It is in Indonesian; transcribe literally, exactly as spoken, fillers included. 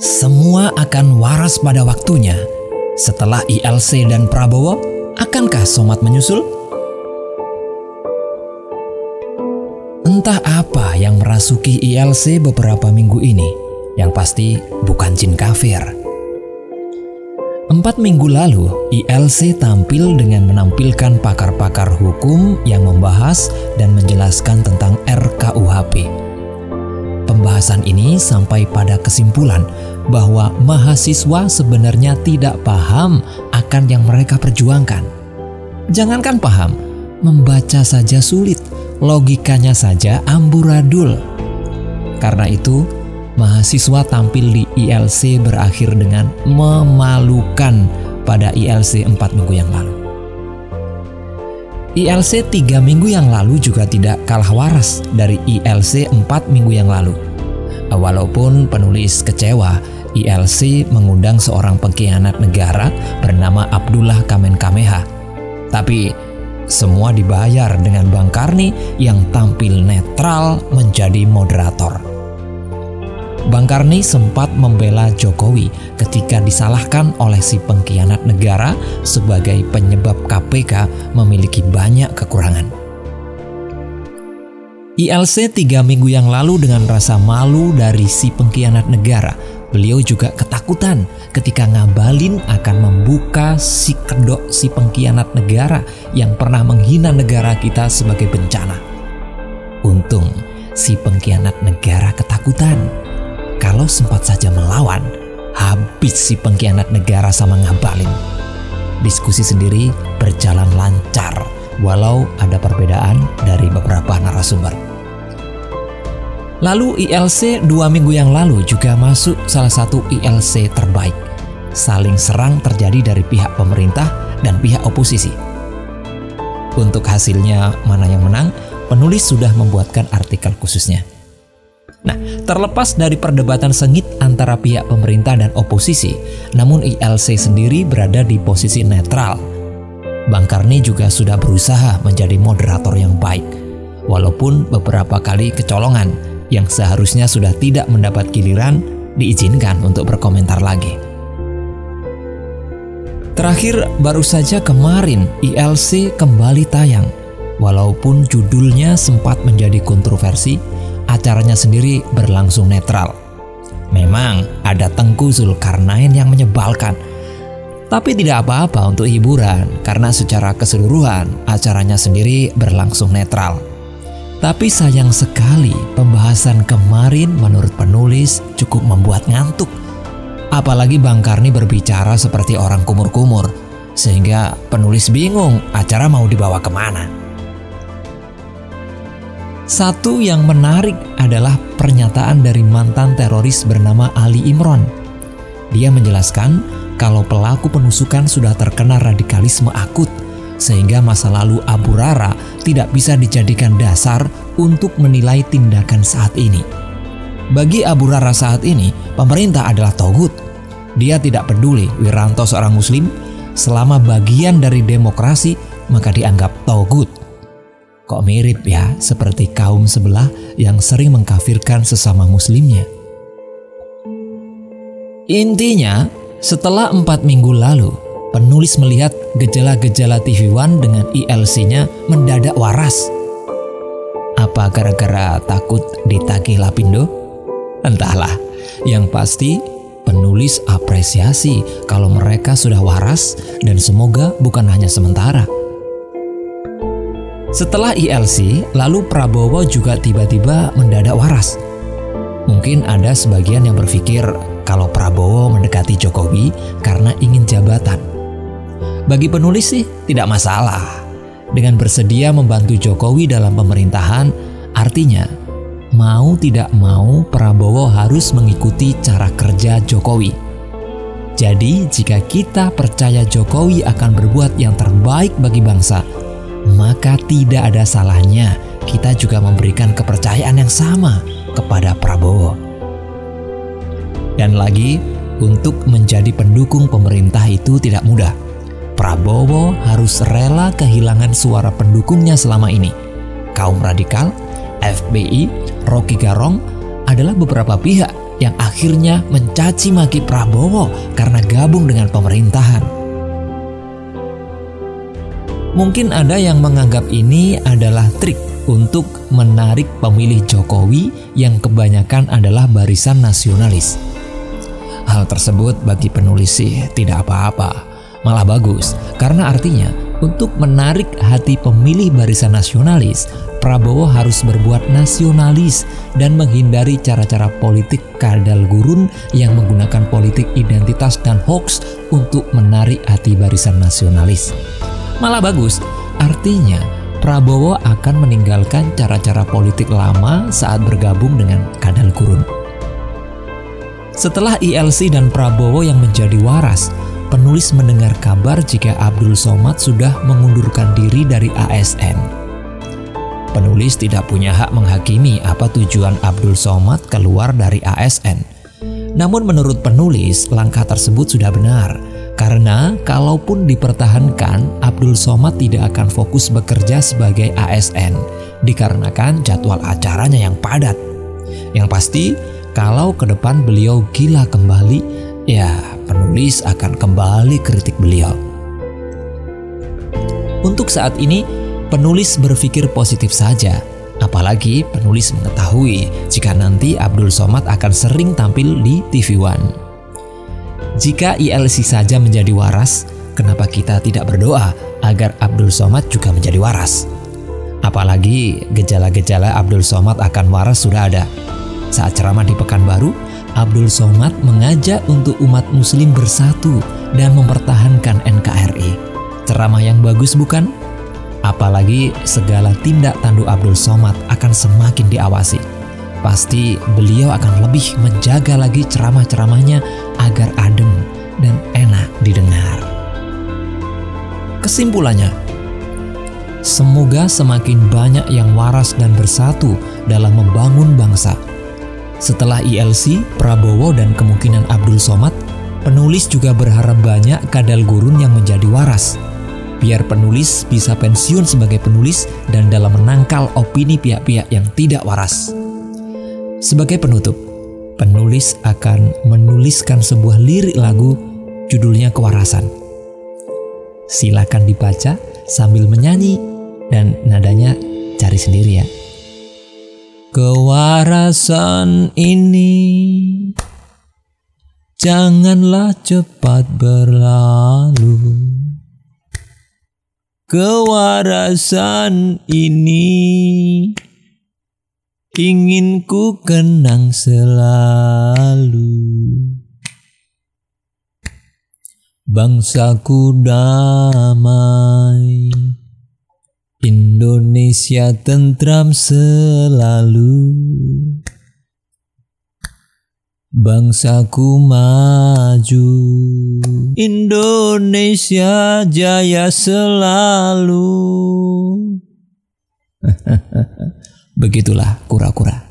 Semua akan waras pada waktunya. Setelah I L C dan Prabowo, akankah Somad menyusul? Entah apa yang merasuki I L C beberapa minggu ini, yang pasti bukan jin kafir. Empat minggu lalu, I L C tampil dengan menampilkan pakar-pakar hukum yang membahas dan menjelaskan tentang R K U H P. Pembahasan ini sampai pada kesimpulan bahwa mahasiswa sebenarnya tidak paham akan yang mereka perjuangkan. Jangankan paham, membaca saja sulit, logikanya saja amburadul. Karena itu, mahasiswa tampil di I L C berakhir dengan memalukan pada I L C empat minggu yang lalu. I L C tiga minggu yang lalu juga tidak kalah waras dari I L C empat minggu yang lalu. Walaupun penulis kecewa, I L C mengundang seorang pengkhianat negara bernama Abdullah Kamenkameha. Tapi semua dibayar dengan Bang Karni yang tampil netral menjadi moderator. Bang Karni sempat membela Jokowi ketika disalahkan oleh si pengkhianat negara sebagai penyebab K P K memiliki banyak kekurangan. I L C tiga minggu yang lalu dengan rasa malu dari si pengkhianat negara, beliau juga ketakutan ketika Ngabalin akan membuka si kedok si pengkhianat negara yang pernah menghina negara kita sebagai bencana. Untung si pengkhianat negara ketakutan. Kalau sempat saja melawan, habis si pengkhianat negara sama Ngabalin. Diskusi sendiri berjalan lancar, walau ada perbedaan dari beberapa narasumber. Lalu I L C dua minggu yang lalu juga masuk salah satu I L C terbaik. Saling serang terjadi dari pihak pemerintah dan pihak oposisi. Untuk hasilnya mana yang menang, penulis sudah membuatkan artikel khususnya. Nah, terlepas dari perdebatan sengit antara pihak pemerintah dan oposisi, namun I L C sendiri berada di posisi netral. Bang Karni juga sudah berusaha menjadi moderator yang baik, walaupun beberapa kali kecolongan yang seharusnya sudah tidak mendapat giliran diizinkan untuk berkomentar lagi. Terakhir, baru saja kemarin I L C kembali tayang, walaupun judulnya sempat menjadi kontroversi. Acaranya sendiri berlangsung netral. Memang ada Tengku Zulkarnain yang menyebalkan, tapi tidak apa-apa untuk hiburan karena secara keseluruhan acaranya sendiri berlangsung netral. Tapi sayang sekali pembahasan kemarin menurut penulis cukup membuat ngantuk. Apalagi Bang Karni berbicara seperti orang kumur-kumur, sehingga penulis bingung acara mau dibawa kemana. Satu yang menarik adalah pernyataan dari mantan teroris bernama Ali Imron. Dia menjelaskan kalau pelaku penusukan sudah terkena radikalisme akut, sehingga masa lalu Abu Rara tidak bisa dijadikan dasar untuk menilai tindakan saat ini. Bagi Abu Rara saat ini, pemerintah adalah togut. Dia tidak peduli Wiranto seorang muslim, selama bagian dari demokrasi maka dianggap togut. Kok mirip ya, seperti kaum sebelah yang sering mengkafirkan sesama muslimnya. Intinya, setelah empat minggu lalu, penulis melihat gejala-gejala T V One dengan I L C-nya mendadak waras. Apa gara-gara takut ditagih Lapindo? Entahlah, yang pasti penulis apresiasi kalau mereka sudah waras dan semoga bukan hanya sementara. Setelah I L C, lalu Prabowo juga tiba-tiba mendadak waras. Mungkin ada sebagian yang berpikir kalau Prabowo mendekati Jokowi karena ingin jabatan. Bagi penulis sih tidak masalah. Dengan bersedia membantu Jokowi dalam pemerintahan, artinya mau tidak mau Prabowo harus mengikuti cara kerja Jokowi. Jadi jika kita percaya Jokowi akan berbuat yang terbaik bagi bangsa, maka tidak ada salahnya kita juga memberikan kepercayaan yang sama kepada Prabowo. Dan lagi, untuk menjadi pendukung pemerintah itu tidak mudah. Prabowo harus rela kehilangan suara pendukungnya selama ini. Kaum radikal, F P I, Rocky Garong adalah beberapa pihak yang akhirnya mencaci maki Prabowo karena gabung dengan pemerintahan. Mungkin ada yang menganggap ini adalah trik untuk menarik pemilih Jokowi yang kebanyakan adalah barisan nasionalis. Hal tersebut bagi penulis sih tidak apa-apa, malah bagus, karena artinya untuk menarik hati pemilih barisan nasionalis, Prabowo harus berbuat nasionalis dan menghindari cara-cara politik kadal gurun yang menggunakan politik identitas dan hoax untuk menarik hati barisan nasionalis. Malah bagus, artinya Prabowo akan meninggalkan cara-cara politik lama saat bergabung dengan kadal gurun. Setelah I L C dan Prabowo yang menjadi waras, penulis mendengar kabar jika Abdul Somad sudah mengundurkan diri dari A S N. Penulis tidak punya hak menghakimi apa tujuan Abdul Somad keluar dari A S N. Namun menurut penulis, langkah tersebut sudah benar. Karena kalaupun dipertahankan, Abdul Somad tidak akan fokus bekerja sebagai A S N dikarenakan jadwal acaranya yang padat. Yang pasti, kalau ke depan beliau gila kembali, ya penulis akan kembali kritik beliau. Untuk saat ini, penulis berpikir positif saja. Apalagi penulis mengetahui jika nanti Abdul Somad akan sering tampil di T V One. Jika I L C saja menjadi waras, kenapa kita tidak berdoa agar Abdul Somad juga menjadi waras? Apalagi gejala-gejala Abdul Somad akan waras sudah ada. Saat ceramah di Pekanbaru, Abdul Somad mengajak untuk umat muslim bersatu dan mempertahankan N K R I. Ceramah yang bagus bukan? Apalagi segala tindak tanduk Abdul Somad akan semakin diawasi. Pasti beliau akan lebih menjaga lagi ceramah-ceramahnya agar adem dan enak didengar. Kesimpulannya, semoga semakin banyak yang waras dan bersatu dalam membangun bangsa. Setelah I L C, Prabowo dan kemungkinan Abdul Somad, penulis juga berharap banyak kadal gurun yang menjadi waras. Biar penulis bisa pensiun sebagai penulis dan dalam menangkal opini pihak-pihak yang tidak waras. Sebagai penutup, penulis akan menuliskan sebuah lirik lagu judulnya Kewarasan. Silakan dibaca sambil menyanyi dan nadanya cari sendiri ya. Kewarasan ini janganlah cepat berlalu. Kewarasan ini ingin ku kenang selalu. Bangsaku damai, Indonesia tentram selalu. Bangsaku maju, Indonesia jaya selalu. Begitulah kura-kura.